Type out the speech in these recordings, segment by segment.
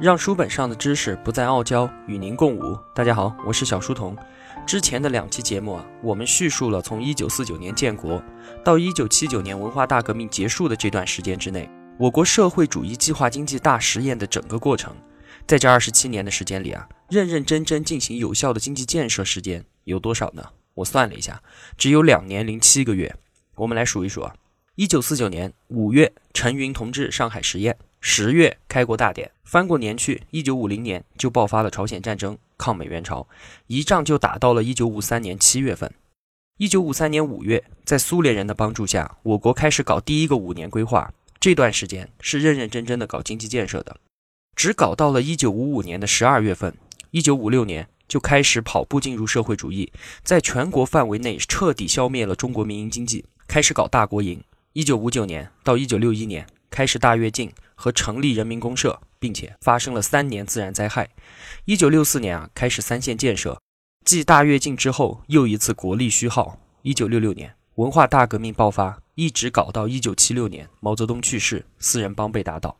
让书本上的知识不再傲娇，与您共舞。大家好，我是小书童。之前的两期节目，我们叙述了从1949年建国到1979年文化大革命结束的这段时间之内，我国社会主义计划经济大实验的整个过程。在这27年的时间里认认真真进行有效的经济建设时间有多少呢？我算了一下，只有2年零7个月。我们来数一数啊。1949年5月陈云同志上海实验，10月开国大典，翻过年去1950年就爆发了朝鲜战争，抗美援朝一仗就打到了1953年7月份。1953年5月，在苏联人的帮助下，我国开始搞第一个5年规划，这段时间是认认真真的搞经济建设的，只搞到了1955年的12月份。1956年就开始跑步进入社会主义，在全国范围内彻底消灭了中国民营经济，开始搞大国营。1959年到1961年开始大跃进和成立人民公社，并且发生了3年自然灾害。1964年开始三线建设，继大跃进之后又一次国力虚耗。1966年文化大革命爆发，一直搞到1976年毛泽东去世，四人帮被打倒。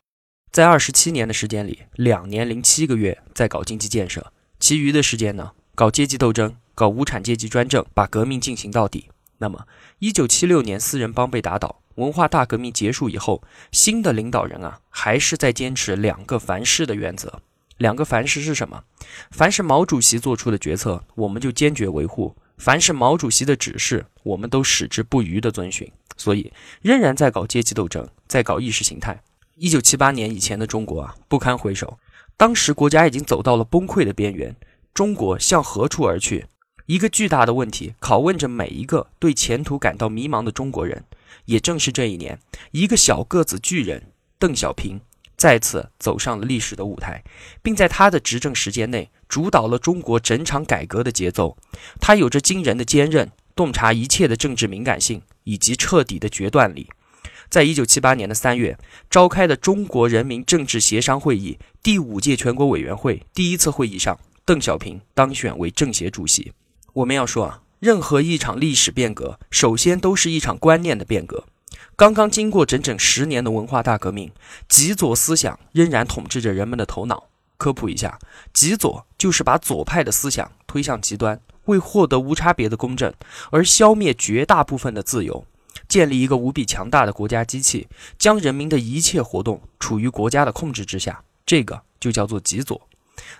在27年的时间里，2年零7个月在搞经济建设，其余的时间呢，搞阶级斗争，搞无产阶级专政，把革命进行到底。那么1976年四人帮被打倒，文化大革命结束以后，新的领导人还是在坚持2个凡是的原则。2个凡是是什么？凡是毛主席做出的决策，我们就坚决维护；凡是毛主席的指示，我们都矢志不渝的遵循。所以仍然在搞阶级斗争，在搞意识形态。1978年以前的中国不堪回首，当时国家已经走到了崩溃的边缘，中国向何处而去？一个巨大的问题拷问着每一个对前途感到迷茫的中国人。也正是这一年，一个小个子巨人邓小平再次走上了历史的舞台，并在他的执政时间内主导了中国整场改革的节奏。他有着惊人的坚韧，洞察一切的政治敏感性，以及彻底的决断力。在1978年的3月召开的中国人民政治协商会议第5届全国委员会第1次会议上，邓小平当选为政协主席。我们要说任何一场历史变革，首先都是一场观念的变革。刚刚经过整整10年的文化大革命，极左思想仍然统治着人们的头脑。科普一下，极左就是把左派的思想推向极端，为获得无差别的公正而消灭绝大部分的自由，建立一个无比强大的国家机器，将人民的一切活动处于国家的控制之下，这个就叫做极左。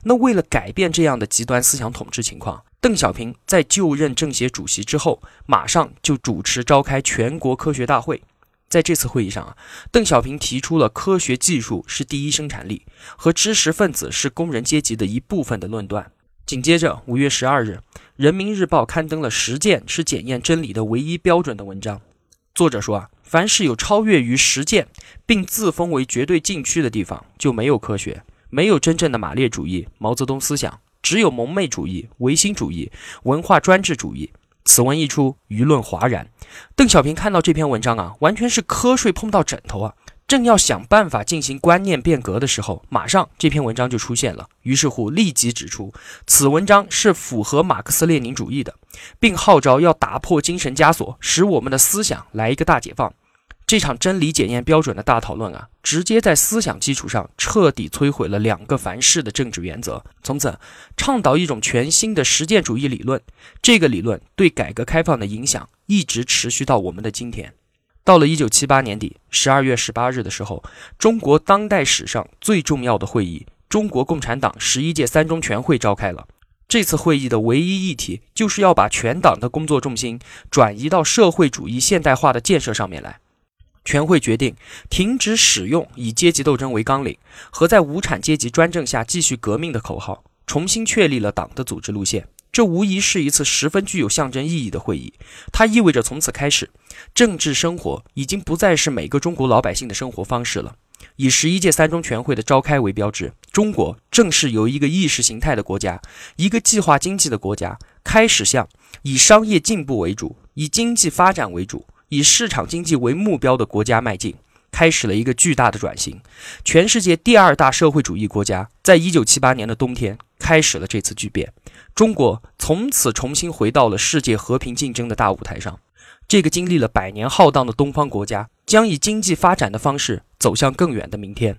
那为了改变这样的极端思想统治情况，邓小平在就任政协主席之后，马上就主持召开全国科学大会。在这次会议上邓小平提出了科学技术是第一生产力和知识分子是工人阶级的一部分的论断。紧接着5月12日人民日报刊登了10件是检验真理的唯一标准的文章。作者说凡是有超越于10件并自封为绝对禁区的地方，就没有科学，没有真正的马列主义、毛泽东思想，只有蒙昧主义、唯心主义、文化专制主义。此文一出，舆论哗然。邓小平看到这篇文章完全是瞌睡碰到枕头正要想办法进行观念变革的时候，马上这篇文章就出现了，于是乎立即指出此文章是符合马克思列宁主义的，并号召要打破精神枷锁，使我们的思想来一个大解放。这场真理检验标准的大讨论直接在思想基础上彻底摧毁了2个凡是的政治原则，从此倡导一种全新的实践主义理论。这个理论对改革开放的影响一直持续到我们的今天。到了1978年底12月18日的时候，中国当代史上最重要的会议中国共产党11届3中全会召开了。这次会议的唯一议题就是要把全党的工作重心转移到社会主义现代化的建设上面来。全会决定停止使用以阶级斗争为纲领和在无产阶级专政下继续革命的口号，重新确立了党的组织路线。这无疑是一次十分具有象征意义的会议，它意味着从此开始，政治生活已经不再是每个中国老百姓的生活方式了。以11届3中全会的召开为标志，中国正式由一个意识形态的国家，一个计划经济的国家，开始向以商业进步为主，以经济发展为主，以市场经济为目标的国家迈进，开始了一个巨大的转型。全世界第2大社会主义国家在1978年的冬天开始了这次巨变，中国从此重新回到了世界和平竞争的大舞台上。这个经历了百年浩荡的东方国家，将以经济发展的方式走向更远的明天。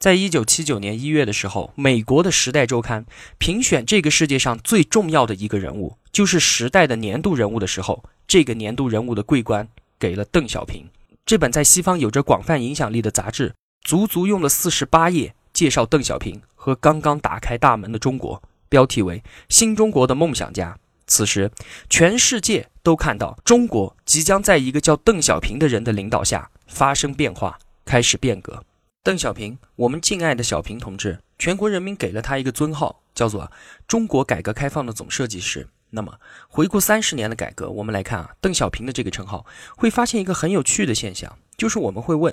在1979年1月的时候，美国的《时代周刊》评选这个世界上最重要的一个人物，就是时代的年度人物的时候，这个年度人物的桂冠给了邓小平。这本在西方有着广泛影响力的杂志，足足用了48页介绍邓小平和刚刚打开大门的中国，标题为《新中国的梦想家》。此时，全世界都看到中国即将在一个叫邓小平的人的领导下发生变化，开始变革。邓小平，我们敬爱的小平同志，全国人民给了他一个尊号，叫做中国改革开放的总设计师。那么回顾30年的改革，我们来看邓小平的这个称号，会发现一个很有趣的现象，就是我们会问，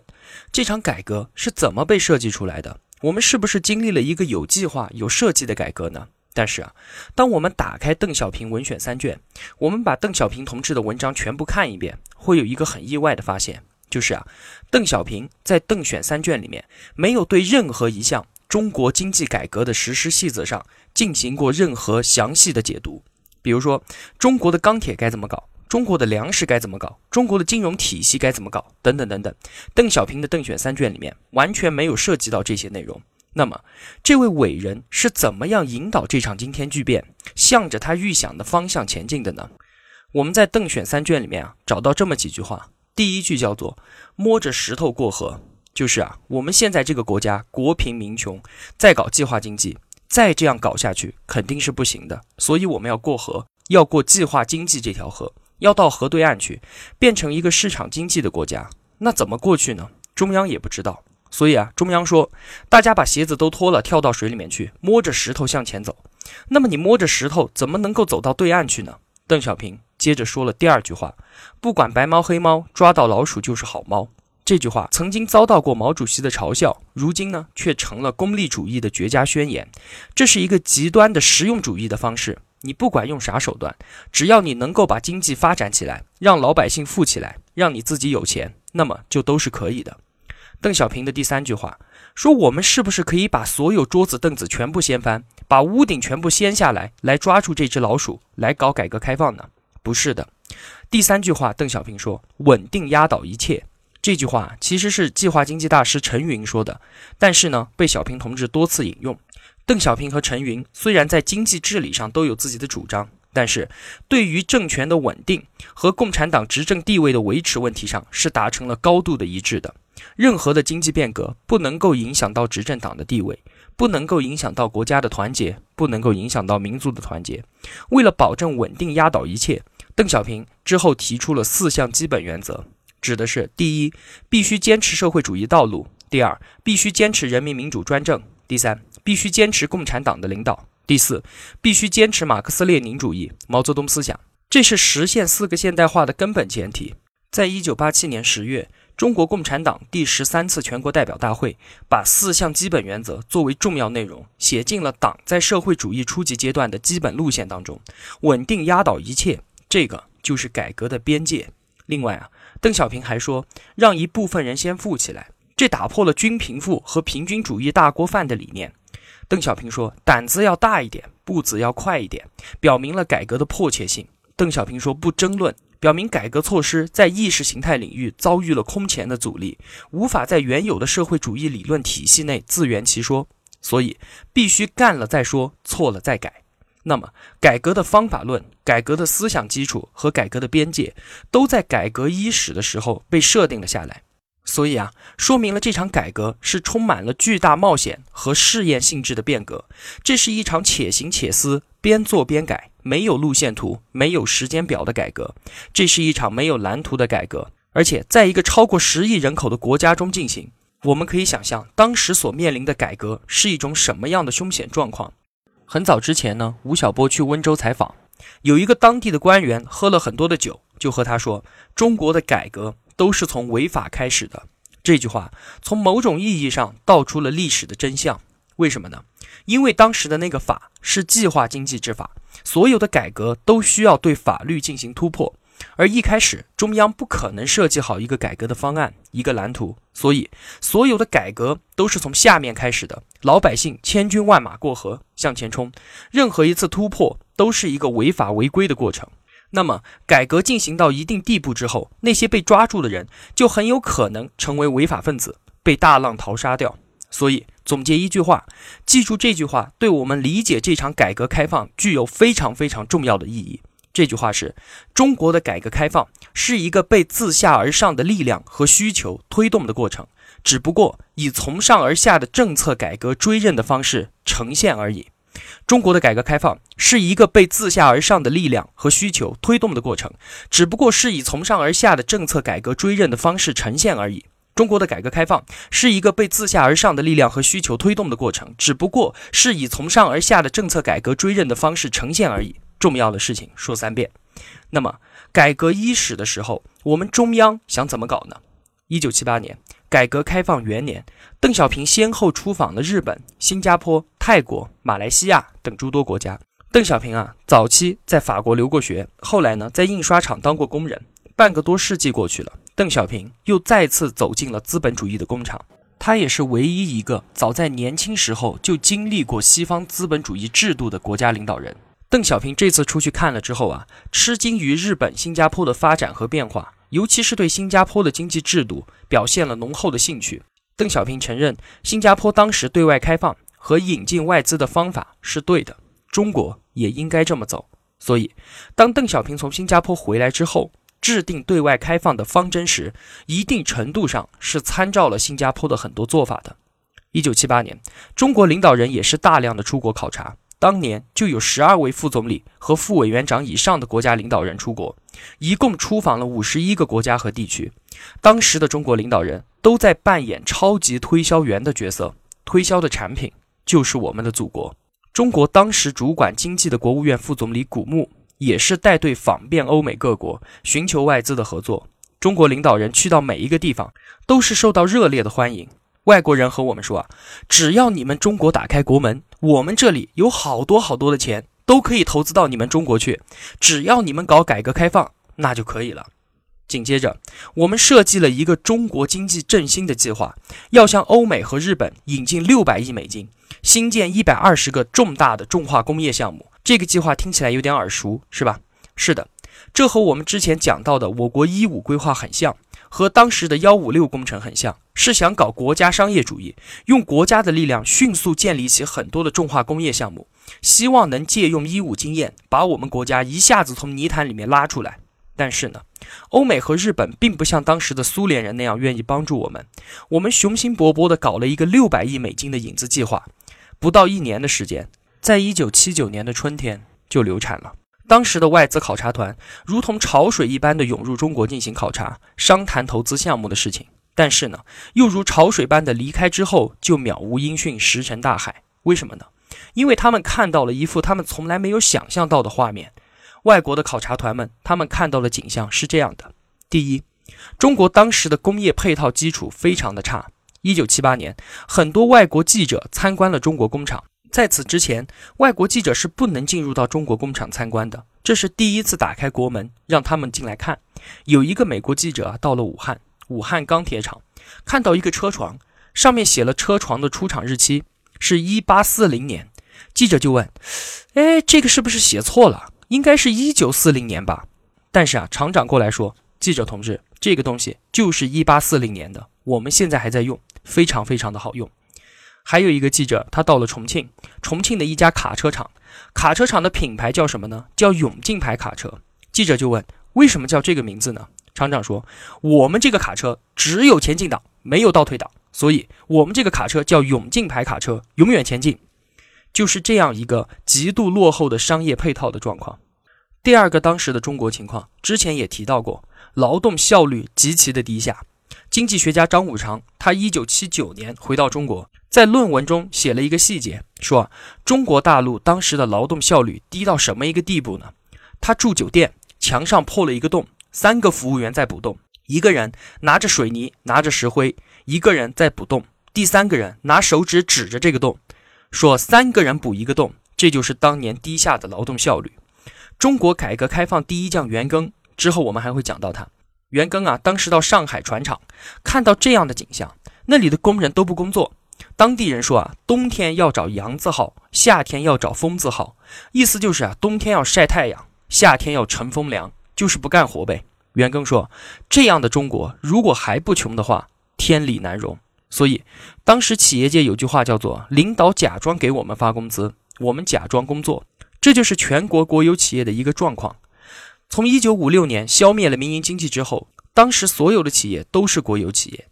这场改革是怎么被设计出来的？我们是不是经历了一个有计划、有设计的改革呢？但是当我们打开邓小平文选3卷，我们把邓小平同志的文章全部看一遍，会有一个很意外的发现，就是邓小平在邓选3卷里面没有对任何一项中国经济改革的实施细则上进行过任何详细的解读。比如说，中国的钢铁该怎么搞，中国的粮食该怎么搞，中国的金融体系该怎么搞，等等等等。邓小平的邓选3卷里面完全没有涉及到这些内容。那么这位伟人是怎么样引导这场惊天巨变，向着他预想的方向前进的呢？我们在邓选3卷里面找到这么几句话。第一句叫做摸着石头过河，就是我们现在这个国家国贫民穷，再搞计划经济，再这样搞下去肯定是不行的，所以我们要过河，要过计划经济这条河，要到河对岸去，变成一个市场经济的国家。那怎么过去呢？中央也不知道，所以中央说，大家把鞋子都脱了，跳到水里面去，摸着石头向前走。那么你摸着石头怎么能够走到对岸去呢？邓小平接着说了第2句话，不管白猫黑猫，抓到老鼠就是好猫。这句话曾经遭到过毛主席的嘲笑，如今呢却成了功利主义的绝佳宣言。这是一个极端的实用主义的方式，你不管用啥手段，只要你能够把经济发展起来，让老百姓富起来，让你自己有钱，那么就都是可以的。邓小平的第3句话说，我们是不是可以把所有桌子凳子全部掀翻，把屋顶全部掀下来，来抓住这只老鼠，来搞改革开放呢？不是的。第3句话邓小平说，稳定压倒一切。这句话其实是计划经济大师陈云说的，但是呢被小平同志多次引用。邓小平和陈云虽然在经济治理上都有自己的主张，但是对于政权的稳定和共产党执政地位的维持问题上是达成了高度的一致的。任何的经济变革不能够影响到执政党的地位，不能够影响到国家的团结，不能够影响到民族的团结。为了保证稳定压倒一切，邓小平之后提出了4项基本原则，指的是第1，必须坚持社会主义道路；第2，必须坚持人民民主专政；第3，必须坚持共产党的领导；第4，必须坚持马克思列宁主义、毛泽东思想。这是实现4个现代化的根本前提。在1987年10月，中国共产党第13次全国代表大会把4项基本原则作为重要内容写进了党在社会主义初级阶段的基本路线当中，稳定压倒一切，这个就是改革的边界。另外邓小平还说，让一部分人先富起来，这打破了均贫富和平均主义大锅饭的理念。邓小平说，胆子要大一点，步子要快一点，表明了改革的迫切性。邓小平说，不争论，表明改革措施在意识形态领域遭遇了空前的阻力，无法在原有的社会主义理论体系内自圆其说，所以必须干了再说，错了再改。那么改革的方法论、改革的思想基础和改革的边界都在改革伊始的时候被设定了下来。所以说明了这场改革是充满了巨大冒险和试验性质的变革，这是一场且行且思、边做边改，没有路线图、没有时间表的改革，这是一场没有蓝图的改革，而且在一个超过10亿人口的国家中进行。我们可以想象当时所面临的改革是一种什么样的凶险状况。很早之前呢，吴晓波去温州采访，有一个当地的官员喝了很多的酒，就和他说，中国的改革都是从违法开始的。这句话从某种意义上道出了历史的真相。为什么呢？因为当时的那个法是计划经济之法，所有的改革都需要对法律进行突破，而一开始中央不可能设计好一个改革的方案、一个蓝图，所以所有的改革都是从下面开始的，老百姓千军万马过河向前冲，任何一次突破都是一个违法违规的过程。那么改革进行到一定地步之后，那些被抓住的人就很有可能成为违法分子，被大浪淘沙掉。所以总结一句话，记住这句话对我们理解这场改革开放具有非常非常重要的意义。这句话是：中国的改革开放是一个被自下而上的力量和需求推动的过程，只不过以从上而下的政策改革追认的方式呈现而已。中国的改革开放是一个被自下而上的力量和需求推动的过程，只不过是以从上而下的政策改革追认的方式呈现而已。中国的改革开放是一个被自下而上的力量和需求推动的过程，只不过是以从上而下的政策改革追认的方式呈现而已。重要的事情说3遍。那么，改革伊始的时候，我们中央想怎么搞呢？1978年，改革开放元年，邓小平先后出访了日本、新加坡、泰国、马来西亚等诸多国家。邓小平早期在法国留过学，后来在印刷厂当过工人。半个多世纪过去了，邓小平又再次走进了资本主义的工厂。他也是唯一一个早在年轻时候就经历过西方资本主义制度的国家领导人。邓小平这次出去看了之后吃惊于日本、新加坡的发展和变化，尤其是对新加坡的经济制度表现了浓厚的兴趣。邓小平承认，新加坡当时对外开放和引进外资的方法是对的，中国也应该这么走。所以，当邓小平从新加坡回来之后，制定对外开放的方针时，一定程度上是参照了新加坡的很多做法的。1978年，中国领导人也是大量的出国考察，当年就有12位副总理和副委员长以上的国家领导人出国，一共出访了51个国家和地区。当时的中国领导人都在扮演超级推销员的角色，推销的产品就是我们的祖国。中国当时主管经济的国务院副总理古牧也是带队访遍欧美各国，寻求外资的合作。中国领导人去到每一个地方都是受到热烈的欢迎。外国人和我们说只要你们中国打开国门，我们这里有好多好多的钱都可以投资到你们中国去，只要你们搞改革开放那就可以了。紧接着，我们设计了一个中国经济振兴的计划，要向欧美和日本引进600亿美金，新建120个重大的重化工业项目。这个计划听起来有点耳熟，是吧？是的，这和我们之前讲到的我国15规划很像，和当时的156工程很像，是想搞国家商业主义，用国家的力量迅速建立起很多的重化工业项目，希望能借用15经验，把我们国家一下子从泥潭里面拉出来。但是呢，欧美和日本并不像当时的苏联人那样愿意帮助我们。我们雄心勃勃地搞了一个600亿美金的引资计划，不到1年的时间，在1979年的春天就流产了。当时的外资考察团如同潮水一般的涌入中国进行考察，商谈投资项目的事情，但是呢，又如潮水般的离开之后就渺无音讯，石沉大海。为什么呢？因为他们看到了一幅他们从来没有想象到的画面。外国的考察团们，他们看到的景象是这样的：第一，中国当时的工业配套基础非常的差。1978年，很多外国记者参观了中国工厂，在此之前，外国记者是不能进入到中国工厂参观的，这是第一次打开国门让他们进来看。有一个美国记者到了武汉钢铁厂，看到一个车床，上面写了车床的出厂日期是1840年，记者就问，这个是不是写错了，应该是1940年吧。但是厂长过来说，记者同志，这个东西就是1840年的，我们现在还在用，非常非常的好用。还有一个记者，他到了重庆的一家卡车厂，卡车厂的品牌叫什么呢？叫永进牌卡车。记者就问，为什么叫这个名字呢？厂长说，我们这个卡车只有前进档，没有倒退档，所以我们这个卡车叫永进牌卡车，永远前进。就是这样一个极度落后的商业配套的状况。第二个当时的中国情况，之前也提到过，劳动效率极其的低下。经济学家张五常，他1979年回到中国，在论文中写了一个细节，说中国大陆当时的劳动效率低到什么一个地步呢？他住酒店，墙上破了一个洞，3个服务员在补洞，一个人拿着水泥拿着石灰，一个人在补洞，第3个人拿手指指着这个洞，说3个人补一个洞，这就是当年低下的劳动效率。中国改革开放第一将袁庚，之后我们还会讲到他。袁庚当时到上海船厂，看到这样的景象，那里的工人都不工作。当地人说冬天要找阳字号，夏天要找风字号，意思就是冬天要晒太阳，夏天要乘风凉，就是不干活呗。袁庚说，这样的中国如果还不穷的话，天理难容。所以当时企业界有句话叫做领导假装给我们发工资，我们假装工作，这就是全国国有企业的一个状况。从1956年消灭了民营经济之后，当时所有的企业都是国有企业。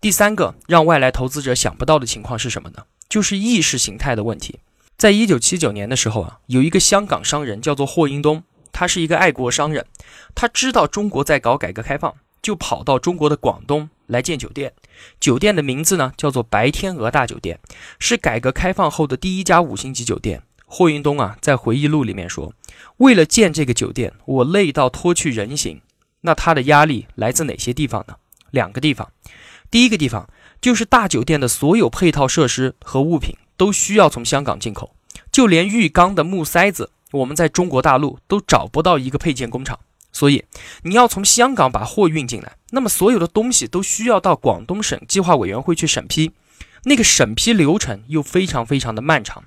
第三个让外来投资者想不到的情况是什么呢？就是意识形态的问题。在1979年的时候啊，有一个香港商人叫做霍英东，他是一个爱国商人，他知道中国在搞改革开放，就跑到中国的广东来建酒店，酒店的名字呢叫做白天鹅大酒店，是改革开放后的第一家5星级酒店。霍英东啊在回忆录里面说，为了建这个酒店我累到脱去人形。那他的压力来自哪些地方呢？2个地方。第一个地方就是大酒店的所有配套设施和物品都需要从香港进口，就连浴缸的木塞子我们在中国大陆都找不到一个配件工厂，所以你要从香港把货运进来，那么所有的东西都需要到广东省计划委员会去审批，那个审批流程又非常的漫长。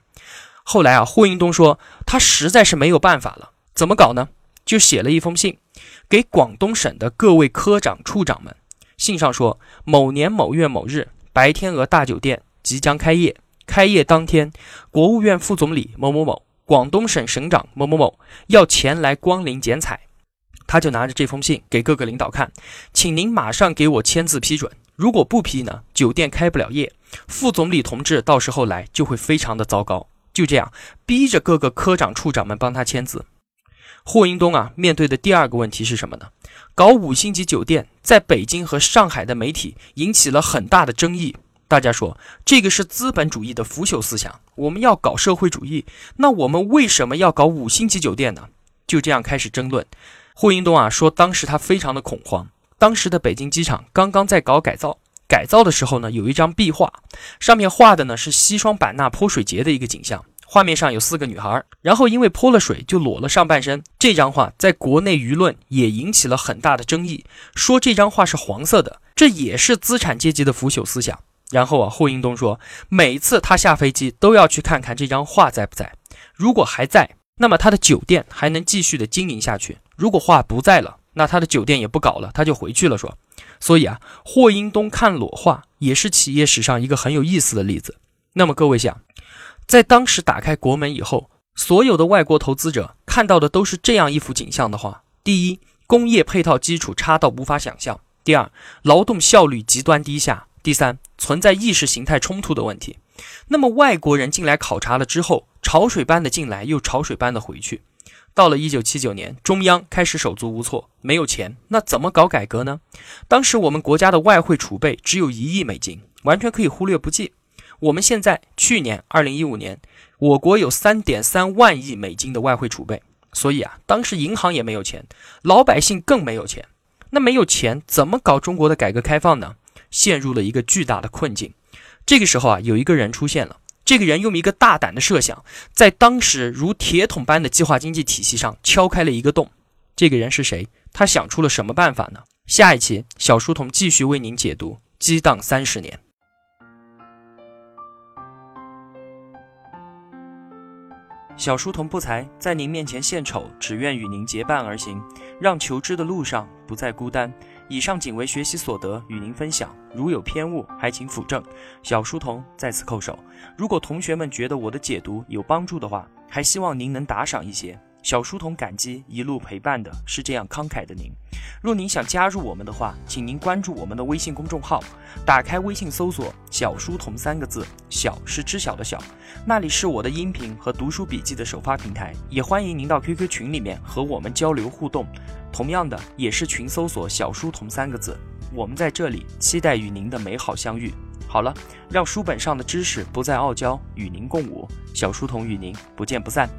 后来啊，霍英东说他实在是没有办法了，怎么搞呢？就写了一封信给广东省的各位科长处长们，信上说某年某月某日白天鹅大酒店即将开业，开业当天国务院副总理某某某、广东省省长某某某要前来光临剪彩。他就拿着这封信给各个领导看，请您马上给我签字批准，如果不批呢，酒店开不了业，副总理同志到时候来就会非常的糟糕。就这样逼着各个科长处长们帮他签字。霍英东啊面对的第二个问题是什么呢？搞5星级酒店在北京和上海的媒体引起了很大的争议，大家说这个是资本主义的腐朽思想，我们要搞社会主义，那我们为什么要搞5星级酒店呢？就这样开始争论。霍英东啊说当时他非常的恐慌，当时的北京机场刚刚在搞改造，改造的时候呢有一张壁画，上面画的呢是西双版纳泼水节的一个景象，画面上有4个女孩，然后因为泼了水就裸了上半身，这张画在国内舆论也引起了很大的争议，说这张画是黄色的，这也是资产阶级的腐朽思想。然后啊，霍英东说每次他下飞机都要去看看这张画在不在，如果还在，那么他的酒店还能继续的经营下去，如果画不在了，那他的酒店也不搞了，他就回去了说。所以啊，霍英东看裸画也是企业史上一个很有意思的例子。那么各位想，在当时打开国门以后，所有的外国投资者看到的都是这样一幅景象的话，第一，工业配套基础差到无法想象；第二，劳动效率极端低下；第三，存在意识形态冲突的问题。那么外国人进来考察了之后，潮水般的进来又潮水般的回去。到了1979年，中央开始手足无措，没有钱，那怎么搞改革呢？当时我们国家的外汇储备只有1亿美金，完全可以忽略不计。我们现在去年2015年我国有 3.3 万亿美金的外汇储备，所以啊，当时银行也没有钱，老百姓更没有钱，那没有钱怎么搞中国的改革开放呢？陷入了一个巨大的困境。这个时候啊，有一个人出现了，这个人用一个大胆的设想，在当时如铁桶般的计划经济体系上敲开了一个洞。这个人是谁？他想出了什么办法呢？下一期小书童继续为您解读激荡30年。小书童不才，在您面前献丑，只愿与您结伴而行，让求知的路上不再孤单。以上仅为学习所得，与您分享，如有偏误，还请斧正。小书童在此叩首。如果同学们觉得我的解读有帮助的话，还希望您能打赏一些。小书童感激一路陪伴的是这样慷慨的您。若您想加入我们的话，请您关注我们的微信公众号，打开微信搜索小书童3个字，小是知晓的小，那里是我的音频和读书笔记的首发平台，也欢迎您到 QQ 群里面和我们交流互动，同样的也是群搜索小书童3个字，我们在这里期待与您的美好相遇。好了，让书本上的知识不再傲娇，与您共舞，小书童与您不见不散。